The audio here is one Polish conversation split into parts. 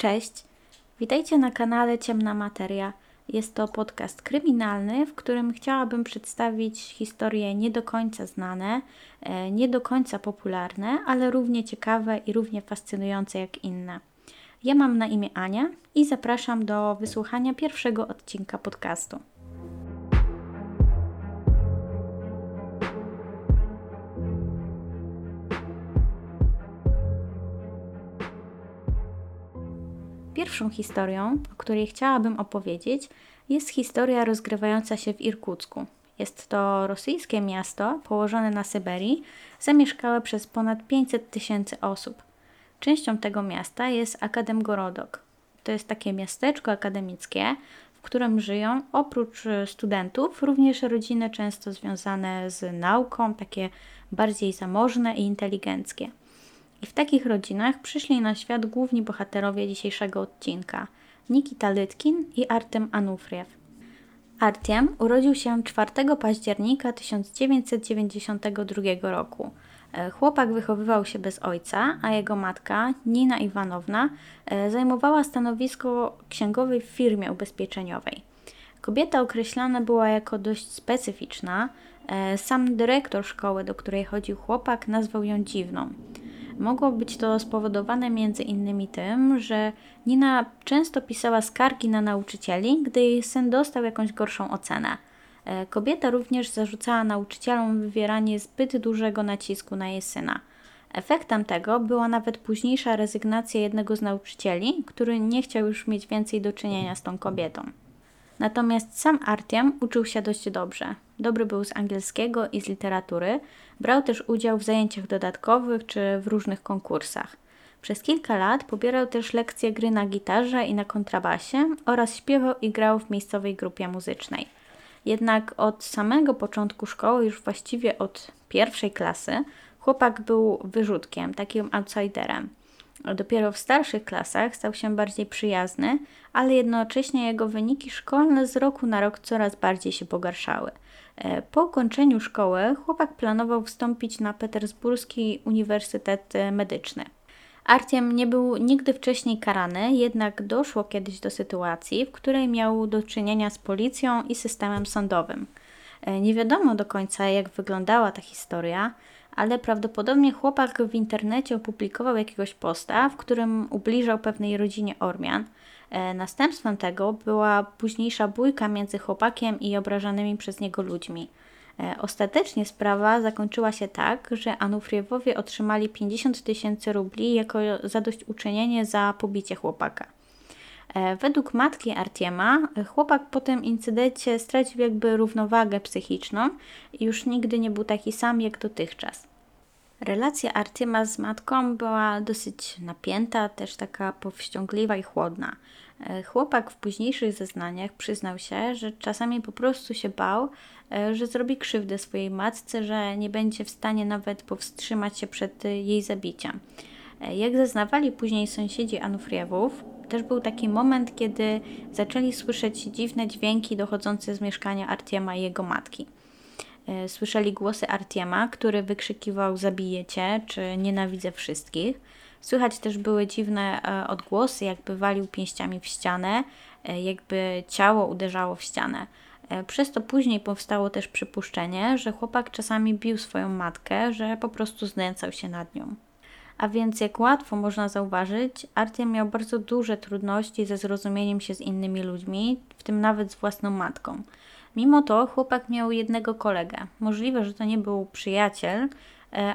Cześć, witajcie na kanale Ciemna Materia. Jest to podcast kryminalny, w którym chciałabym przedstawić historie nie do końca znane, nie do końca popularne, ale równie ciekawe i równie fascynujące jak inne. Ja mam na imię Ania i zapraszam do wysłuchania pierwszego odcinka podcastu. Pierwszą historią, o której chciałabym opowiedzieć, jest historia rozgrywająca się w Irkucku. Jest to rosyjskie miasto położone na Syberii, zamieszkałe przez ponad 500 000 osób. Częścią tego miasta jest Akademgorodok. To jest takie miasteczko akademickie, w którym żyją oprócz studentów również rodziny często związane z nauką, takie bardziej zamożne i inteligenckie. I w takich rodzinach przyszli na świat główni bohaterowie dzisiejszego odcinka – Nikita Lytkin i Artiom Anufriew. Artiom urodził się 4 października 1992 roku. Chłopak wychowywał się bez ojca, a jego matka, Nina Iwanowna, zajmowała stanowisko księgowej w firmie ubezpieczeniowej. Kobieta określana była jako dość specyficzna. Sam dyrektor szkoły, do której chodził chłopak, nazwał ją dziwną. Mogło być to spowodowane między innymi tym, że Nina często pisała skargi na nauczycieli, gdy jej syn dostał jakąś gorszą ocenę. Kobieta również zarzucała nauczycielom wywieranie zbyt dużego nacisku na jej syna. Efektem tego była nawet późniejsza rezygnacja jednego z nauczycieli, który nie chciał już mieć więcej do czynienia z tą kobietą. Natomiast sam Artiom uczył się dość dobrze. Dobry był z angielskiego i z literatury, brał też udział w zajęciach dodatkowych czy w różnych konkursach. Przez kilka lat pobierał też lekcje gry na gitarze i na kontrabasie oraz śpiewał i grał w miejscowej grupie muzycznej. Jednak od samego początku szkoły, już właściwie od pierwszej klasy, chłopak był wyrzutkiem, takim outsiderem. Dopiero w starszych klasach stał się bardziej przyjazny, ale jednocześnie jego wyniki szkolne z roku na rok coraz bardziej się pogarszały. Po ukończeniu szkoły chłopak planował wstąpić na Petersburski Uniwersytet Medyczny. Artiom nie był nigdy wcześniej karany, jednak doszło kiedyś do sytuacji, w której miał do czynienia z policją i systemem sądowym. Nie wiadomo do końca, jak wyglądała ta historia, ale prawdopodobnie chłopak w internecie opublikował jakiegoś posta, w którym ubliżał pewnej rodzinie Ormian. Następstwem tego była późniejsza bójka między chłopakiem i obrażanymi przez niego ludźmi. Ostatecznie sprawa zakończyła się tak, że Anufriewowie otrzymali 50 000 rubli jako zadośćuczynienie za pobicie chłopaka. Według matki Artioma chłopak po tym incydencie stracił jakby równowagę psychiczną i już nigdy nie był taki sam jak dotychczas. Relacja Artioma z matką była dosyć napięta, też taka powściągliwa i chłodna. Chłopak w późniejszych zeznaniach przyznał się, że czasami po prostu się bał, że zrobi krzywdę swojej matce, że nie będzie w stanie nawet powstrzymać się przed jej zabiciem. Jak zeznawali później sąsiedzi Anufriewów, też był taki moment, kiedy zaczęli słyszeć dziwne dźwięki dochodzące z mieszkania Artioma i jego matki. Słyszeli głosy Artioma, który wykrzykiwał „zabiję cię” czy „nienawidzę wszystkich”. Słychać też były dziwne odgłosy, jakby walił pięściami w ścianę, jakby ciało uderzało w ścianę. Przez to później powstało też przypuszczenie, że chłopak czasami bił swoją matkę, że po prostu znęcał się nad nią. A więc jak łatwo można zauważyć, Artiom miał bardzo duże trudności ze zrozumieniem się z innymi ludźmi, w tym nawet z własną matką. Mimo to chłopak miał jednego kolegę. Możliwe, że to nie był przyjaciel,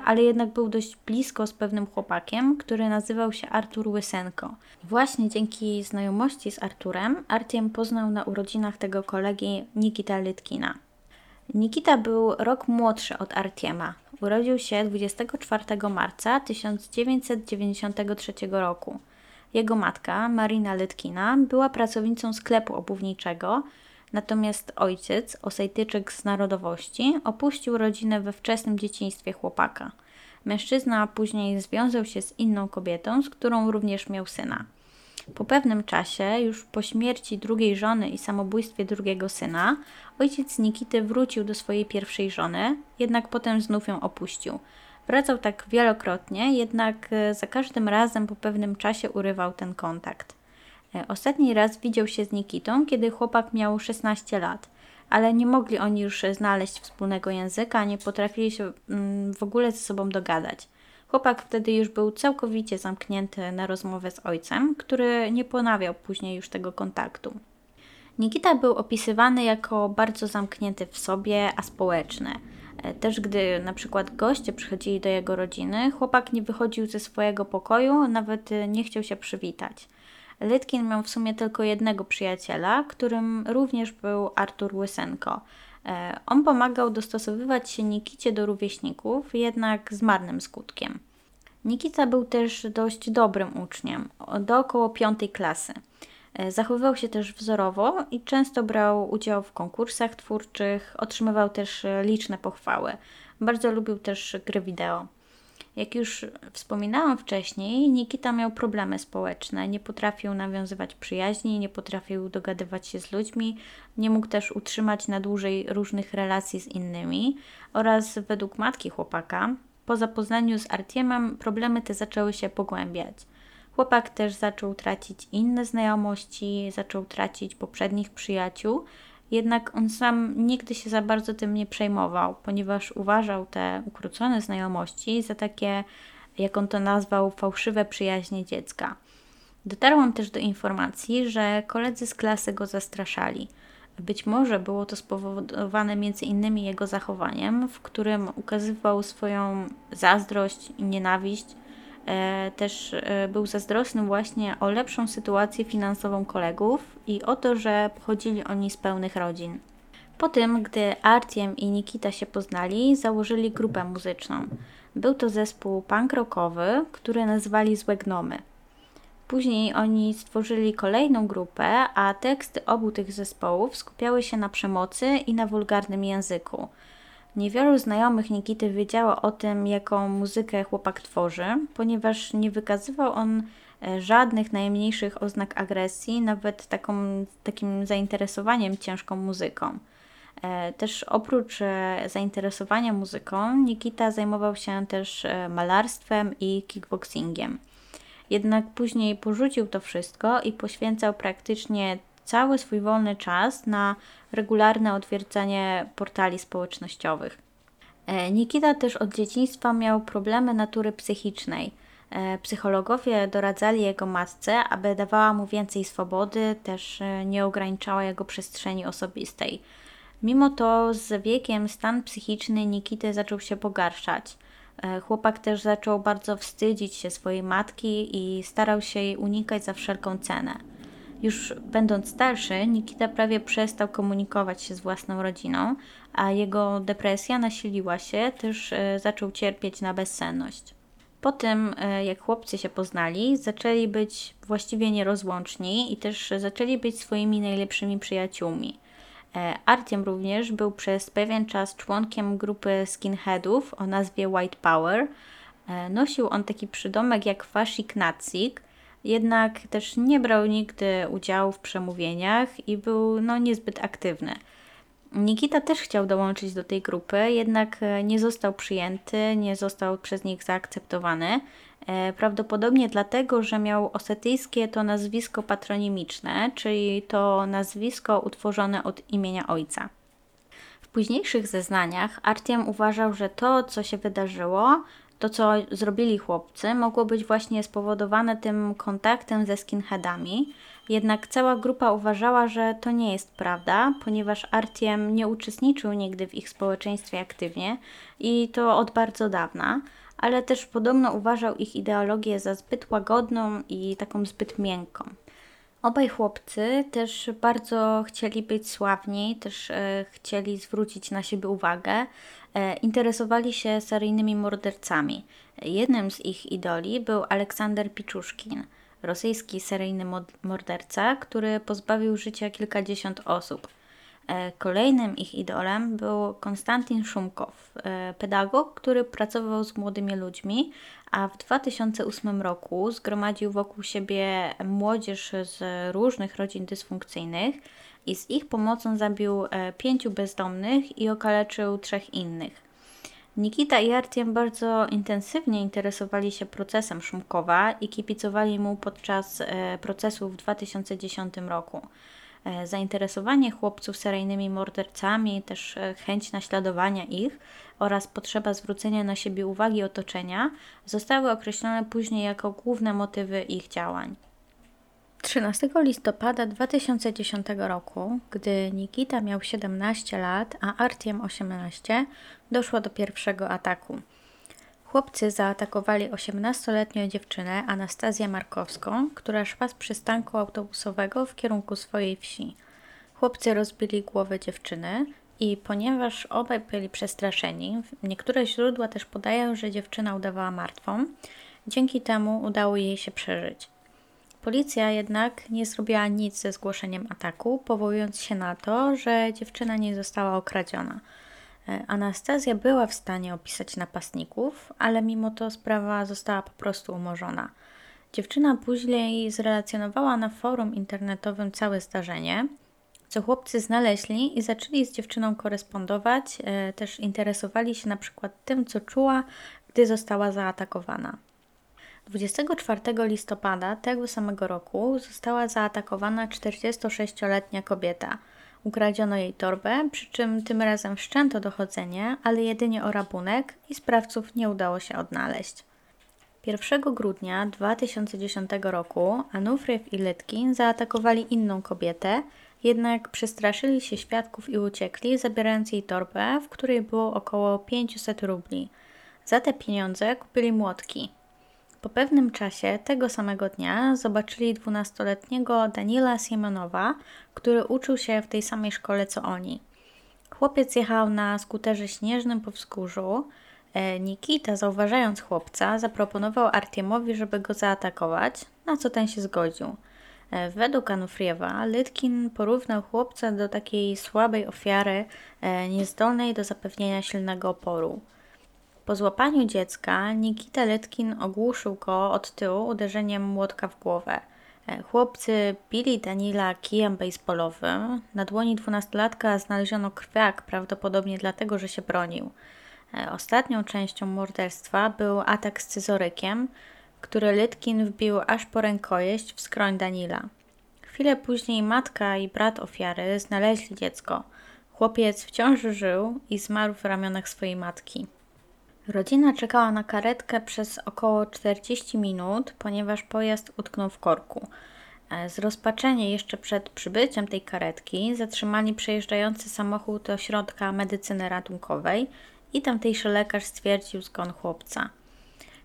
ale jednak był dość blisko z pewnym chłopakiem, który nazywał się Artur Łysenko. Właśnie dzięki znajomości z Arturem Artiom poznał na urodzinach tego kolegi Nikita Lytkina. Nikita był rok młodszy od Artioma. Urodził się 24 marca 1993 roku. Jego matka, Marina Lytkina, była pracownicą sklepu obuwniczego, natomiast ojciec, Osejtyczyk z narodowości, opuścił rodzinę we wczesnym dzieciństwie chłopaka. Mężczyzna później związał się z inną kobietą, z którą również miał syna. Po pewnym czasie, już po śmierci drugiej żony i samobójstwie drugiego syna, ojciec Nikity wrócił do swojej pierwszej żony, jednak potem znów ją opuścił. Wracał tak wielokrotnie, jednak za każdym razem po pewnym czasie urywał ten kontakt. Ostatni raz widział się z Nikitą, kiedy chłopak miał 16 lat, ale nie mogli oni już znaleźć wspólnego języka, nie potrafili się w ogóle ze sobą dogadać. Chłopak wtedy już był całkowicie zamknięty na rozmowę z ojcem, który nie ponawiał później już tego kontaktu. Nikita był opisywany jako bardzo zamknięty w sobie, aspołeczny. Też gdy na przykład goście przychodzili do jego rodziny, chłopak nie wychodził ze swojego pokoju, nawet nie chciał się przywitać. Lytkin miał w sumie tylko jednego przyjaciela, którym również był Artur Łysenko. On pomagał dostosowywać się Nikicie do rówieśników, jednak z marnym skutkiem. Nikita był też dość dobrym uczniem, do około 5 klasy. Zachowywał się też wzorowo i często brał udział w konkursach twórczych, otrzymywał też liczne pochwały. Bardzo lubił też gry wideo. Jak już wspominałam wcześniej, Nikita miał problemy społeczne, nie potrafił nawiązywać przyjaźni, nie potrafił dogadywać się z ludźmi, nie mógł też utrzymać na dłużej różnych relacji z innymi oraz według matki chłopaka, po zapoznaniu z Artiemem problemy te zaczęły się pogłębiać. Chłopak też zaczął tracić inne znajomości, zaczął tracić poprzednich przyjaciół, jednak on sam nigdy się za bardzo tym nie przejmował, ponieważ uważał te ukrócone znajomości za takie, jak on to nazwał, fałszywe przyjaźnie dziecka. Dotarłam też do informacji, że koledzy z klasy go zastraszali. Być może było to spowodowane między innymi jego zachowaniem, w którym ukazywał swoją zazdrość i nienawiść. Też był zazdrosny właśnie o lepszą sytuację finansową kolegów i o to, że pochodzili oni z pełnych rodzin. Po tym, gdy Artiem i Nikita się poznali, założyli grupę muzyczną. Był to zespół punk rockowy, który nazwali Złe Gnomy. Później oni stworzyli kolejną grupę, a teksty obu tych zespołów skupiały się na przemocy i na wulgarnym języku. Niewielu znajomych Nikity wiedziało o tym, jaką muzykę chłopak tworzy, ponieważ nie wykazywał on żadnych najmniejszych oznak agresji, nawet takim zainteresowaniem ciężką muzyką. Też oprócz zainteresowania muzyką, Nikita zajmował się też malarstwem i kickboxingiem. Jednak później porzucił to wszystko i poświęcał praktycznie cały swój wolny czas na regularne odwiedzanie portali społecznościowych. Nikita też od dzieciństwa miał problemy natury psychicznej. Psychologowie doradzali jego matce, aby dawała mu więcej swobody, też nie ograniczała jego przestrzeni osobistej. Mimo to z wiekiem stan psychiczny Nikity zaczął się pogarszać. Chłopak też zaczął bardzo wstydzić się swojej matki i starał się jej unikać za wszelką cenę. Już będąc starszy, Nikita prawie przestał komunikować się z własną rodziną, a jego depresja nasiliła się, też zaczął cierpieć na bezsenność. Po tym, jak chłopcy się poznali, zaczęli być właściwie nierozłączni i też zaczęli być swoimi najlepszymi przyjaciółmi. Artiem również był przez pewien czas członkiem grupy skinheadów o nazwie White Power. Nosił on taki przydomek jak faszik nazik, jednak też nie brał nigdy udziału w przemówieniach i był niezbyt aktywny. Nikita też chciał dołączyć do tej grupy, jednak nie został przyjęty, nie został przez nich zaakceptowany. Prawdopodobnie dlatego, że miał osetyjskie to nazwisko patronimiczne, czyli to nazwisko utworzone od imienia ojca. W późniejszych zeznaniach Artiem uważał, że to, co się wydarzyło, to, co zrobili chłopcy, mogło być właśnie spowodowane tym kontaktem ze skinheadami, jednak cała grupa uważała, że to nie jest prawda, ponieważ Artiem nie uczestniczył nigdy w ich społeczeństwie aktywnie i to od bardzo dawna, ale też podobno uważał ich ideologię za zbyt łagodną i taką zbyt miękką. Obaj chłopcy też bardzo chcieli być sławni, też chcieli zwrócić na siebie uwagę. Interesowali się seryjnymi mordercami. Jednym z ich idoli był Aleksander Piczuszkin, rosyjski seryjny morderca, który pozbawił życia kilkadziesiąt osób. Kolejnym ich idolem był Konstantin Szumkow, pedagog, który pracował z młodymi ludźmi, a w 2008 roku zgromadził wokół siebie młodzież z różnych rodzin dysfunkcyjnych i z ich pomocą zabił 5 bezdomnych i okaleczył 3 innych. Nikita i Artiom bardzo intensywnie interesowali się procesem Szumkowa i kibicowali mu podczas procesu w 2010 roku. Zainteresowanie chłopców seryjnymi mordercami, też chęć naśladowania ich oraz potrzeba zwrócenia na siebie uwagi otoczenia zostały określone później jako główne motywy ich działań. 13 listopada 2010 roku, gdy Nikita miał 17 lat, a Artiom 18, doszło do pierwszego ataku. Chłopcy zaatakowali 18-letnią dziewczynę Anastazję Markowską, która szła z przystanku autobusowego w kierunku swojej wsi. Chłopcy rozbili głowę dziewczyny i ponieważ obaj byli przestraszeni, niektóre źródła też podają, że dziewczyna udawała martwą, dzięki temu udało jej się przeżyć. Policja jednak nie zrobiła nic ze zgłoszeniem ataku, powołując się na to, że dziewczyna nie została okradziona. Anastazja była w stanie opisać napastników, ale mimo to sprawa została po prostu umorzona. Dziewczyna później zrelacjonowała na forum internetowym całe zdarzenie, co chłopcy znaleźli i zaczęli z dziewczyną korespondować, też interesowali się na przykład tym, co czuła, gdy została zaatakowana. 24 listopada tego samego roku została zaatakowana 46-letnia kobieta. Ukradziono jej torbę, przy czym tym razem wszczęto dochodzenie, ale jedynie o rabunek i sprawców nie udało się odnaleźć. 1 grudnia 2010 roku Anufriew i Lytkin zaatakowali inną kobietę, jednak przestraszyli się świadków i uciekli, zabierając jej torbę, w której było około 500 rubli. Za te pieniądze kupili młotki. Po pewnym czasie tego samego dnia zobaczyli 12-letniego Daniila Siemionowa, który uczył się w tej samej szkole co oni. Chłopiec jechał na skuterze śnieżnym po wzgórzu. Nikita, zauważając chłopca, zaproponował Artiomowi, żeby go zaatakować, na co ten się zgodził. Według Anufriewa Lytkin porównał chłopca do takiej słabej ofiary, niezdolnej do zapewnienia silnego oporu. Po złapaniu dziecka Nikita Lytkin ogłuszył go od tyłu uderzeniem młotka w głowę. Chłopcy bili Daniila kijem baseballowym. Na dłoni 12-latka znaleziono krwiak, prawdopodobnie dlatego, że się bronił. Ostatnią częścią morderstwa był atak scyzorykiem, który Lytkin wbił aż po rękojeść w skroń Daniila. Chwilę później matka i brat ofiary znaleźli dziecko. Chłopiec wciąż żył i zmarł w ramionach swojej matki. Rodzina czekała na karetkę przez około 40 minut, ponieważ pojazd utknął w korku. Zrozpaczenie jeszcze przed przybyciem tej karetki zatrzymali przejeżdżający samochód do środka medycyny ratunkowej i tamtejszy lekarz stwierdził zgon chłopca.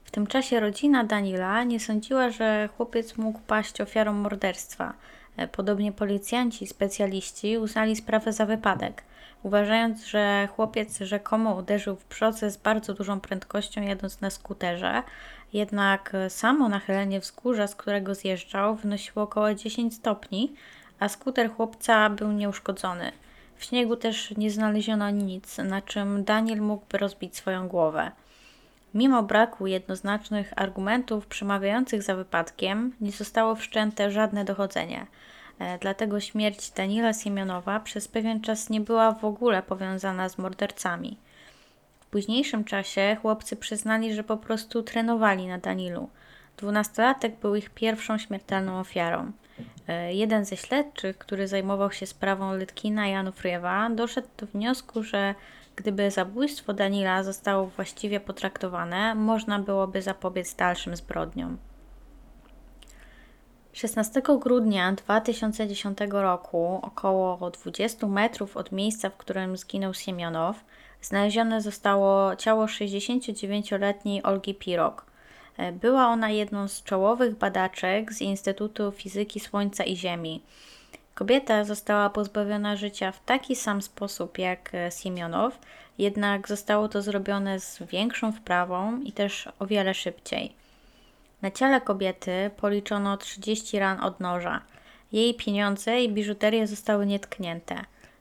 W tym czasie rodzina Daniila nie sądziła, że chłopiec mógł paść ofiarą morderstwa. Podobnie policjanci i specjaliści uznali sprawę za wypadek, uważając, że chłopiec rzekomo uderzył w przocę z bardzo dużą prędkością jadąc na skuterze, jednak samo nachylenie wzgórza, z którego zjeżdżał, wynosiło około 10 stopni, a skuter chłopca był nieuszkodzony. W śniegu też nie znaleziono nic, na czym Daniil mógłby rozbić swoją głowę. Mimo braku jednoznacznych argumentów przemawiających za wypadkiem, nie zostało wszczęte żadne dochodzenie. Dlatego śmierć Daniila Siemionowa przez pewien czas nie była w ogóle powiązana z mordercami. W późniejszym czasie chłopcy przyznali, że po prostu trenowali na Danilu. 12-latek był ich pierwszą śmiertelną ofiarą. Jeden ze śledczych, który zajmował się sprawą Lytkina i Anufriewa, doszedł do wniosku, że gdyby zabójstwo Daniila zostało właściwie potraktowane, można byłoby zapobiec dalszym zbrodniom. 16 grudnia 2010 roku, około 20 metrów od miejsca, w którym zginął Siemionow, znalezione zostało ciało 69-letniej Olgi Pirog. Była ona jedną z czołowych badaczek z Instytutu Fizyki Słońca i Ziemi. Kobieta została pozbawiona życia w taki sam sposób jak Siemionow, jednak zostało to zrobione z większą wprawą i też o wiele szybciej. Na ciele kobiety policzono 30 ran od noża. Jej pieniądze i biżuterię zostały nietknięte.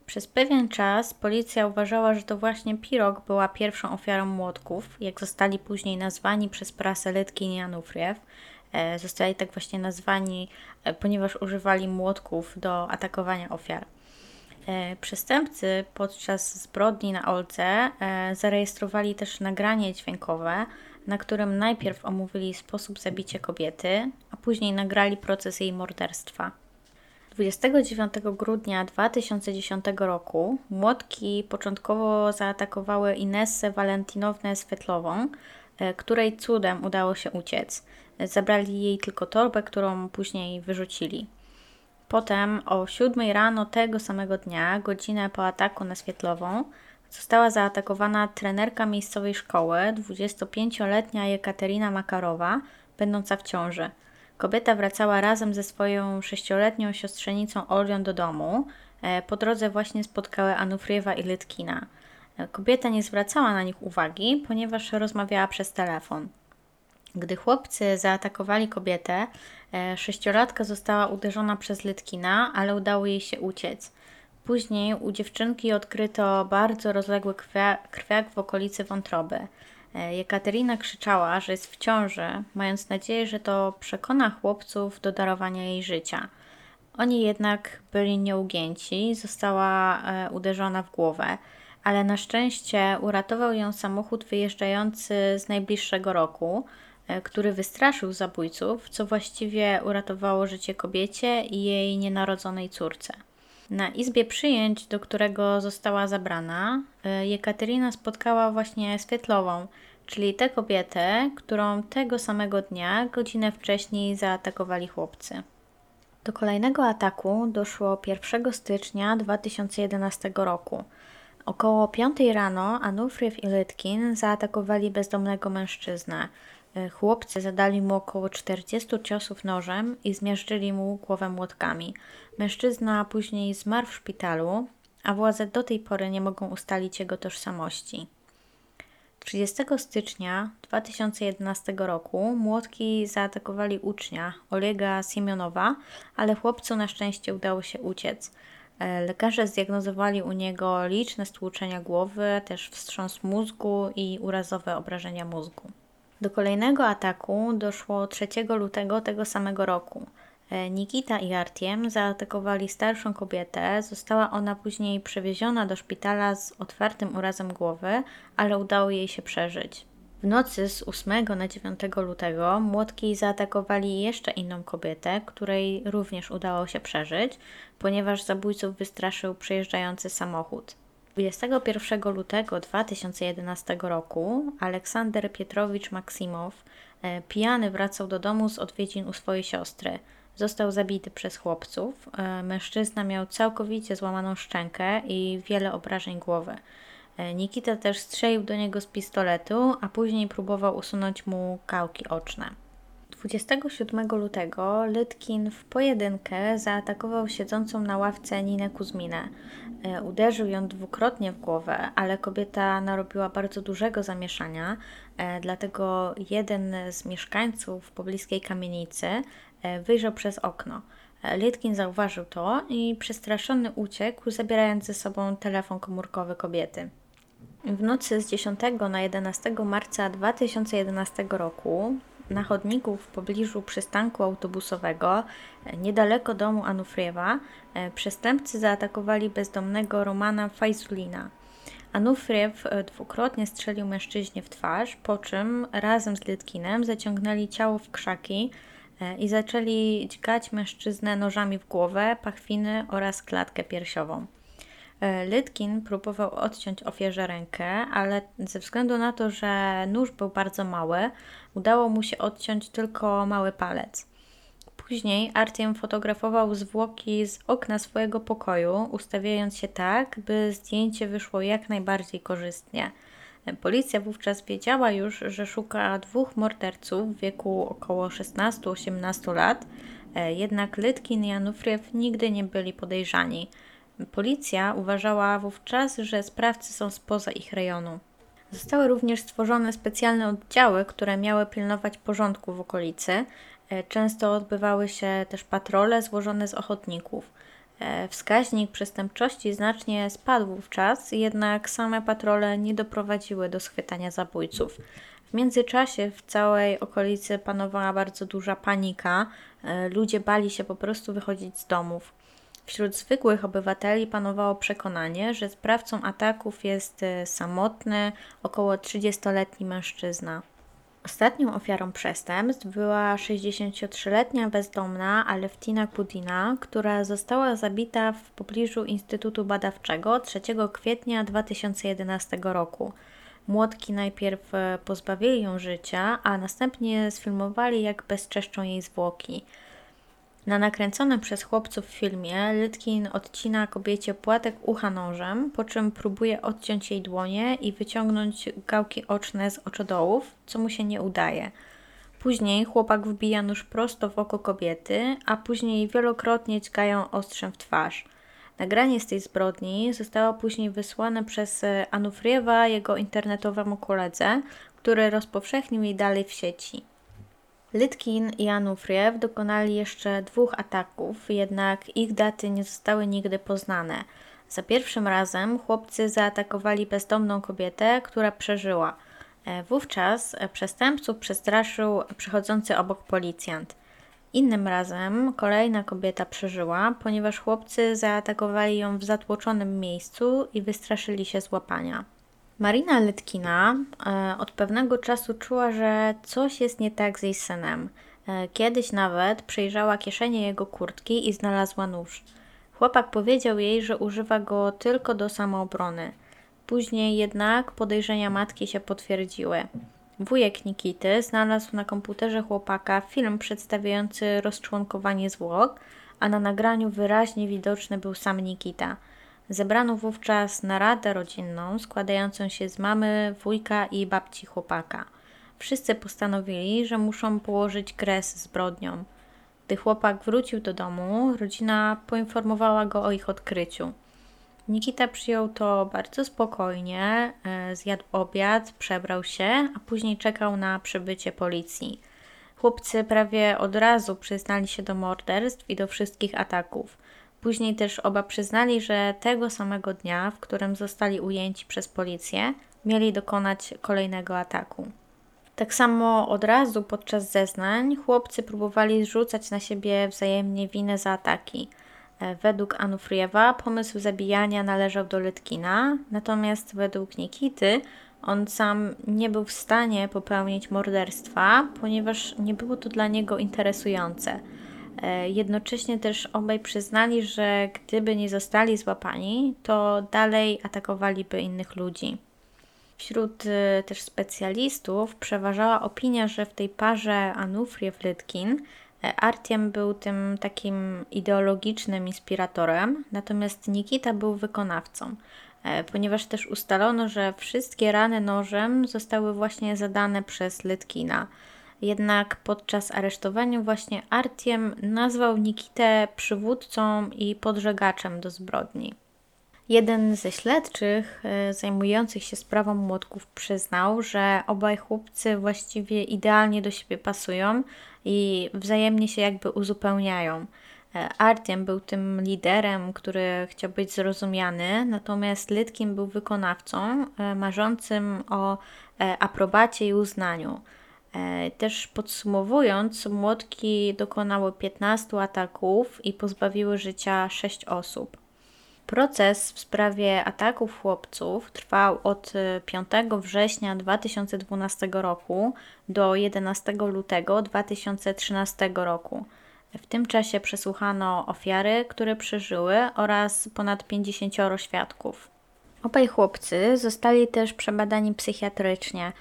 Przez pewien czas policja uważała, że to właśnie Pirog była pierwszą ofiarą młotków, jak zostali później nazwani przez prasę Lytkin i Anufriew. Zostali tak właśnie nazwani, ponieważ używali młotków do atakowania ofiar. Przestępcy podczas zbrodni na Olce zarejestrowali też nagranie dźwiękowe, na którym najpierw omówili sposób zabicia kobiety, a później nagrali proces jej morderstwa. 29 grudnia 2010 roku młotki początkowo zaatakowały Inessę Walentinownę Swietłową, której cudem udało się uciec. Zabrali jej tylko torbę, którą później wyrzucili. Potem o 7 rano tego samego dnia, godzinę po ataku na Swietłową, została zaatakowana trenerka miejscowej szkoły, 25-letnia Jekaterina Makarowa, będąca w ciąży. Kobieta wracała razem ze swoją 6-letnią siostrzenicą Olwią do domu. Po drodze właśnie spotkały Anufriewa i Lytkina. Kobieta nie zwracała na nich uwagi, ponieważ rozmawiała przez telefon. Gdy chłopcy zaatakowali kobietę, 6-latka została uderzona przez Lytkina, ale udało jej się uciec. Później u dziewczynki odkryto bardzo rozległy krwiak w okolicy wątroby. Jekaterina krzyczała, że jest w ciąży, mając nadzieję, że to przekona chłopców do darowania jej życia. Oni jednak byli nieugięci, została uderzona w głowę, ale na szczęście uratował ją samochód wyjeżdżający z najbliższego roku, który wystraszył zabójców, co właściwie uratowało życie kobiecie i jej nienarodzonej córce. Na izbie przyjęć, do którego została zabrana, Jekaterina spotkała właśnie Swietłową, czyli tę kobietę, którą tego samego dnia, godzinę wcześniej zaatakowali chłopcy. Do kolejnego ataku doszło 1 stycznia 2011 roku. Około 5 rano Anufriew i Lytkin zaatakowali bezdomnego mężczyznę. Chłopcy zadali mu około 40 ciosów nożem i zmiażdżyli mu głowę młotkami. Mężczyzna później zmarł w szpitalu, a władze do tej pory nie mogą ustalić jego tożsamości. 30 stycznia 2011 roku młotki zaatakowali ucznia Olega Siemionowa, ale chłopcu na szczęście udało się uciec. Lekarze zdiagnozowali u niego liczne stłuczenia głowy, też wstrząs mózgu i urazowe obrażenia mózgu. Do kolejnego ataku doszło 3 lutego tego samego roku. Nikita i Artiom zaatakowali starszą kobietę, została ona później przewieziona do szpitala z otwartym urazem głowy, ale udało jej się przeżyć. W nocy z 8 na 9 lutego młotki zaatakowali jeszcze inną kobietę, której również udało się przeżyć, ponieważ zabójców wystraszył przejeżdżający samochód. 21 lutego 2011 roku Aleksander Pietrowicz Maksimow pijany wracał do domu z odwiedzin u swojej siostry. Został zabity przez chłopców. Mężczyzna miał całkowicie złamaną szczękę i wiele obrażeń głowy. Nikita też strzelił do niego z pistoletu, a później próbował usunąć mu gałki oczne. 27 lutego Lytkin w pojedynkę zaatakował siedzącą na ławce Ninę Kuzminę. Uderzył ją dwukrotnie w głowę, ale kobieta narobiła bardzo dużego zamieszania, dlatego jeden z mieszkańców pobliskiej kamienicy wyjrzał przez okno. Lytkin zauważył to i przestraszony uciekł, zabierając ze sobą telefon komórkowy kobiety. W nocy z 10 na 11 marca 2011 roku na chodniku w pobliżu przystanku autobusowego, niedaleko domu Anufriewa, przestępcy zaatakowali bezdomnego Romana Fajzulina. Anufriew dwukrotnie strzelił mężczyźnie w twarz, po czym razem z Lytkinem zaciągnęli ciało w krzaki i zaczęli dźgać mężczyznę nożami w głowę, pachwiny oraz klatkę piersiową. Lytkin próbował odciąć ofierze rękę, ale ze względu na to, że nóż był bardzo mały, udało mu się odciąć tylko mały palec. Później Artiom fotografował zwłoki z okna swojego pokoju, ustawiając się tak, by zdjęcie wyszło jak najbardziej korzystnie. Policja wówczas wiedziała już, że szuka 2 morderców w wieku około 16-18 lat, jednak Lytkin i Anufriew nigdy nie byli podejrzani. Policja uważała wówczas, że sprawcy są spoza ich rejonu. Zostały również stworzone specjalne oddziały, które miały pilnować porządku w okolicy. Często odbywały się też patrole złożone z ochotników. Wskaźnik przestępczości znacznie spadł wówczas, jednak same patrole nie doprowadziły do schwytania zabójców. W międzyczasie w całej okolicy panowała bardzo duża panika. Ludzie bali się po prostu wychodzić z domów. Wśród zwykłych obywateli panowało przekonanie, że sprawcą ataków jest samotny, około 30-letni mężczyzna. Ostatnią ofiarą przestępstw była 63-letnia bezdomna Aleftina Kudina, która została zabita w pobliżu Instytutu Badawczego 3 kwietnia 2011 roku. Młotki najpierw pozbawili ją życia, a następnie sfilmowali, jak bezczeszczą jej zwłoki. Na nakręconym przez chłopców filmie Lytkin odcina kobiecie płatek ucha nożem, po czym próbuje odciąć jej dłonie i wyciągnąć gałki oczne z oczodołów, co mu się nie udaje. Później chłopak wbija nóż prosto w oko kobiety, a później wielokrotnie dźgają ostrzem w twarz. Nagranie z tej zbrodni zostało później wysłane przez Anufriewa jego internetowemu koledze, który rozpowszechnił je dalej w sieci. Lytkin i Anufriew dokonali jeszcze 2 ataków, jednak ich daty nie zostały nigdy poznane. Za pierwszym razem chłopcy zaatakowali bezdomną kobietę, która przeżyła. Wówczas przestępców przestraszył przechodzący obok policjant. Innym razem kolejna kobieta przeżyła, ponieważ chłopcy zaatakowali ją w zatłoczonym miejscu i wystraszyli się złapania. Marina Lytkina od pewnego czasu czuła, że coś jest nie tak z jej synem. Kiedyś nawet przejrzała kieszenie jego kurtki i znalazła nóż. Chłopak powiedział jej, że używa go tylko do samoobrony. Później jednak podejrzenia matki się potwierdziły. Wujek Nikity znalazł na komputerze chłopaka film przedstawiający rozczłonkowanie zwłok, a na nagraniu wyraźnie widoczny był sam Nikita. Zebrano wówczas naradę rodzinną składającą się z mamy, wujka i babci chłopaka. Wszyscy postanowili, że muszą położyć kres zbrodniom. Gdy chłopak wrócił do domu, rodzina poinformowała go o ich odkryciu. Nikita przyjął to bardzo spokojnie, zjadł obiad, przebrał się, a później czekał na przybycie policji. Chłopcy prawie od razu przyznali się do morderstw i do wszystkich ataków. Później też oba przyznali, że tego samego dnia, w którym zostali ujęci przez policję, mieli dokonać kolejnego ataku. Tak samo od razu podczas zeznań chłopcy próbowali zrzucać na siebie wzajemnie winę za ataki. Według Anufriewa pomysł zabijania należał do Lytkina, natomiast według Nikity on sam nie był w stanie popełnić morderstwa, ponieważ nie było to dla niego interesujące. Jednocześnie też obaj przyznali, że gdyby nie zostali złapani, to dalej atakowaliby innych ludzi. Wśród też specjalistów przeważała opinia, że w tej parze Anufriew-Lytkin Artiom był tym takim ideologicznym inspiratorem, natomiast Nikita był wykonawcą, ponieważ też ustalono, że wszystkie rany nożem zostały właśnie zadane przez Lytkina. Jednak podczas aresztowania właśnie Artiom nazwał Nikitę przywódcą i podżegaczem do zbrodni. Jeden ze śledczych zajmujących się sprawą młotków przyznał, że obaj chłopcy właściwie idealnie do siebie pasują i wzajemnie się jakby uzupełniają. Artiom był tym liderem, który chciał być zrozumiany, natomiast Lytkin był wykonawcą marzącym o aprobacie i uznaniu. Też podsumowując, młotki dokonały 15 ataków i pozbawiły życia 6 osób. Proces w sprawie ataków chłopców trwał od 5 września 2012 roku do 11 lutego 2013 roku. W tym czasie przesłuchano ofiary, które przeżyły, oraz ponad 50 świadków. Obaj chłopcy zostali też przebadani psychiatrycznie.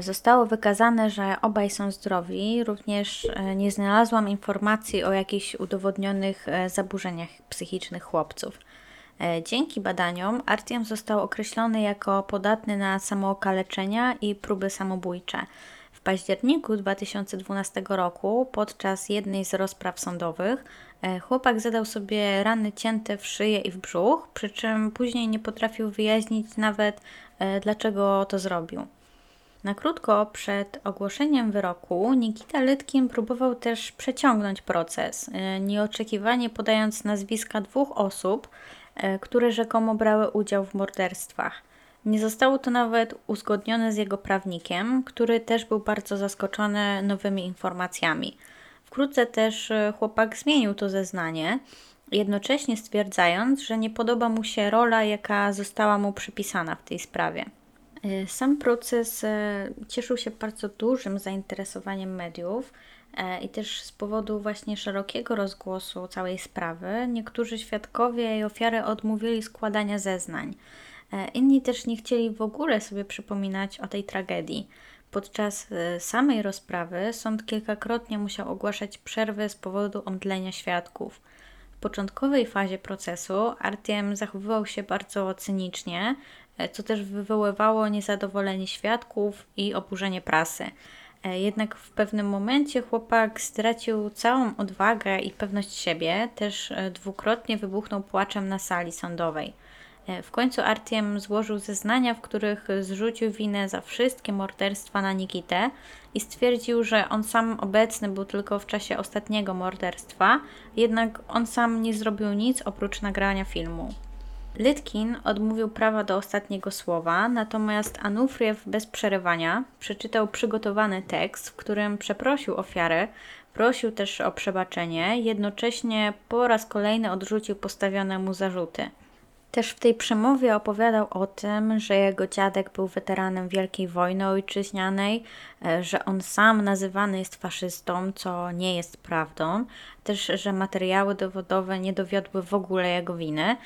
Zostało wykazane, że obaj są zdrowi, również nie znalazłam informacji o jakichś udowodnionych zaburzeniach psychicznych chłopców. Dzięki badaniom Artiom został określony jako podatny na samookaleczenia i próby samobójcze. W październiku 2012 roku podczas jednej z rozpraw sądowych chłopak zadał sobie rany cięte w szyję i w brzuch, przy czym później nie potrafił wyjaśnić nawet, dlaczego to zrobił. Na krótko przed ogłoszeniem wyroku Nikita Lytkin próbował też przeciągnąć proces, nieoczekiwanie podając nazwiska 2 osób, które rzekomo brały udział w morderstwach. Nie zostało to nawet uzgodnione z jego prawnikiem, który też był bardzo zaskoczony nowymi informacjami. Wkrótce też chłopak zmienił to zeznanie. jednocześnie stwierdzając, że nie podoba mu się rola, jaka została mu przypisana w tej sprawie. Sam proces cieszył się bardzo dużym zainteresowaniem mediów i też z powodu właśnie szerokiego rozgłosu całej sprawy niektórzy świadkowie i ofiary odmówili składania zeznań. Inni też nie chcieli w ogóle sobie przypominać o tej tragedii. Podczas samej rozprawy sąd kilkakrotnie musiał ogłaszać przerwy z powodu omdlenia świadków. W początkowej fazie procesu Artiom zachowywał się bardzo cynicznie, co też wywoływało niezadowolenie świadków i oburzenie prasy. Jednak w pewnym momencie chłopak stracił całą odwagę i pewność siebie, też dwukrotnie wybuchnął płaczem na sali sądowej. W końcu Artiom złożył zeznania, w których zrzucił winę za wszystkie morderstwa na Nikitę i stwierdził, że on sam obecny był tylko w czasie ostatniego morderstwa, jednak on sam nie zrobił nic oprócz nagrania filmu. Lytkin odmówił prawa do ostatniego słowa, natomiast Anufriew bez przerywania przeczytał przygotowany tekst, w którym przeprosił ofiarę, prosił też o przebaczenie, jednocześnie po raz kolejny odrzucił postawione mu zarzuty. Też w tej przemowie opowiadał o tym, że jego dziadek był weteranem Wielkiej Wojny Ojczyźnianej, że on sam nazywany jest faszystą, co nie jest prawdą, też, że materiały dowodowe nie dowiodły w ogóle jego winy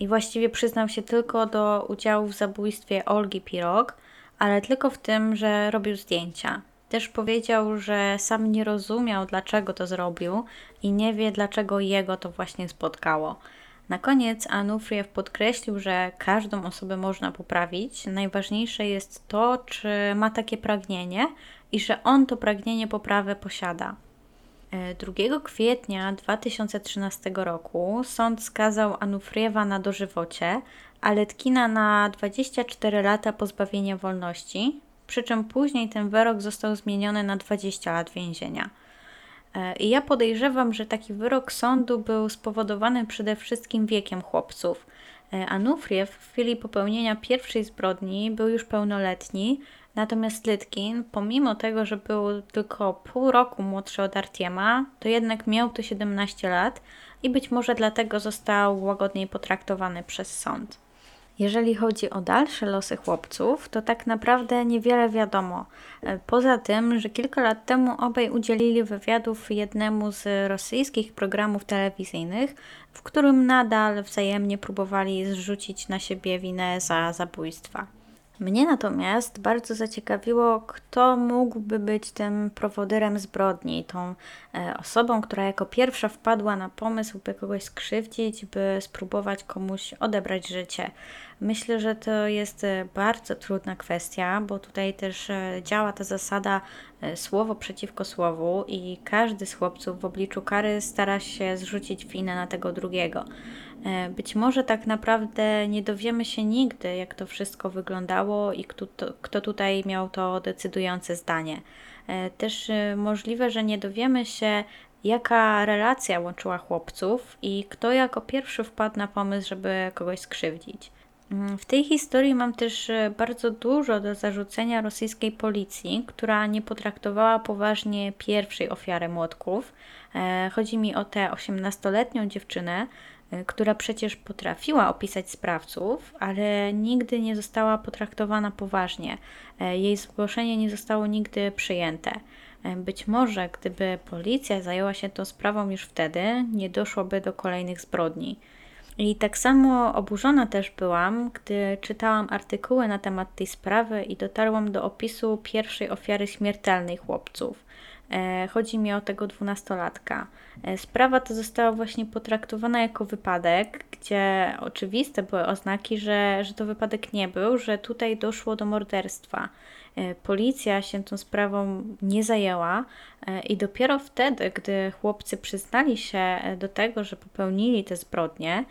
i właściwie przyznał się tylko do udziału w zabójstwie Olgi Pirog, ale tylko w tym, że robił zdjęcia. Też powiedział, że sam nie rozumiał, dlaczego to zrobił i nie wie, dlaczego jego to właśnie spotkało. Na koniec Anufriew podkreślił, że każdą osobę można poprawić. Najważniejsze jest to, czy ma takie pragnienie i że on to pragnienie poprawy posiada. 2 kwietnia 2013 roku sąd skazał Anufriewa na dożywocie, a Lytkina na 24 lata pozbawienia wolności, przy czym później ten wyrok został zmieniony na 20 lat więzienia. I ja podejrzewam, że taki wyrok sądu był spowodowany przede wszystkim wiekiem chłopców. Anufriew w chwili popełnienia pierwszej zbrodni był już pełnoletni, natomiast Lytkin, pomimo tego, że był tylko pół roku młodszy od Artioma, to jednak miał tu 17 lat i być może dlatego został łagodniej potraktowany przez sąd. Jeżeli chodzi o dalsze losy chłopców, to tak naprawdę niewiele wiadomo. Poza tym, że kilka lat temu obaj udzielili wywiadów jednemu z rosyjskich programów telewizyjnych, w którym nadal wzajemnie próbowali zrzucić na siebie winę za zabójstwa. Mnie natomiast bardzo zaciekawiło, kto mógłby być tym prowodyrem zbrodni, tą osobą, która jako pierwsza wpadła na pomysł, by kogoś skrzywdzić, by spróbować komuś odebrać życie. Myślę, że to jest bardzo trudna kwestia, bo tutaj też działa ta zasada słowo przeciwko słowu i każdy z chłopców w obliczu kary stara się zrzucić winę na tego drugiego. Być może tak naprawdę nie dowiemy się nigdy, jak to wszystko wyglądało i kto tutaj miał to decydujące zdanie. Też możliwe, że nie dowiemy się, jaka relacja łączyła chłopców i kto jako pierwszy wpadł na pomysł, żeby kogoś skrzywdzić. W tej historii mam też bardzo dużo do zarzucenia rosyjskiej policji, która nie potraktowała poważnie pierwszej ofiary młotków. Chodzi mi o tę 18-letnią dziewczynę, która przecież potrafiła opisać sprawców, ale nigdy nie została potraktowana poważnie. Jej zgłoszenie nie zostało nigdy przyjęte. Być może gdyby policja zajęła się tą sprawą już wtedy, nie doszłoby do kolejnych zbrodni. I tak samo oburzona też byłam, gdy czytałam artykuły na temat tej sprawy i dotarłam do opisu pierwszej ofiary śmiertelnej chłopców. Chodzi mi o tego 12-latka. Sprawa ta została właśnie potraktowana jako wypadek, gdzie oczywiste były oznaki, że to wypadek nie był, że tutaj doszło do morderstwa. Policja się tą sprawą nie zajęła i dopiero wtedy, gdy chłopcy przyznali się do tego, że popełnili te zbrodnie,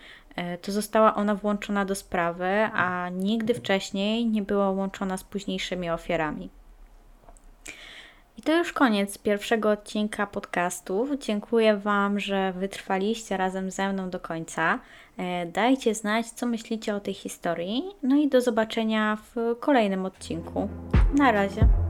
to została ona włączona do sprawy, a nigdy wcześniej nie była łączona z późniejszymi ofiarami. I to już koniec pierwszego odcinka podcastu. Dziękuję Wam, że wytrwaliście razem ze mną do końca. Dajcie znać, co myślicie o tej historii. No i do zobaczenia w kolejnym odcinku. Na razie.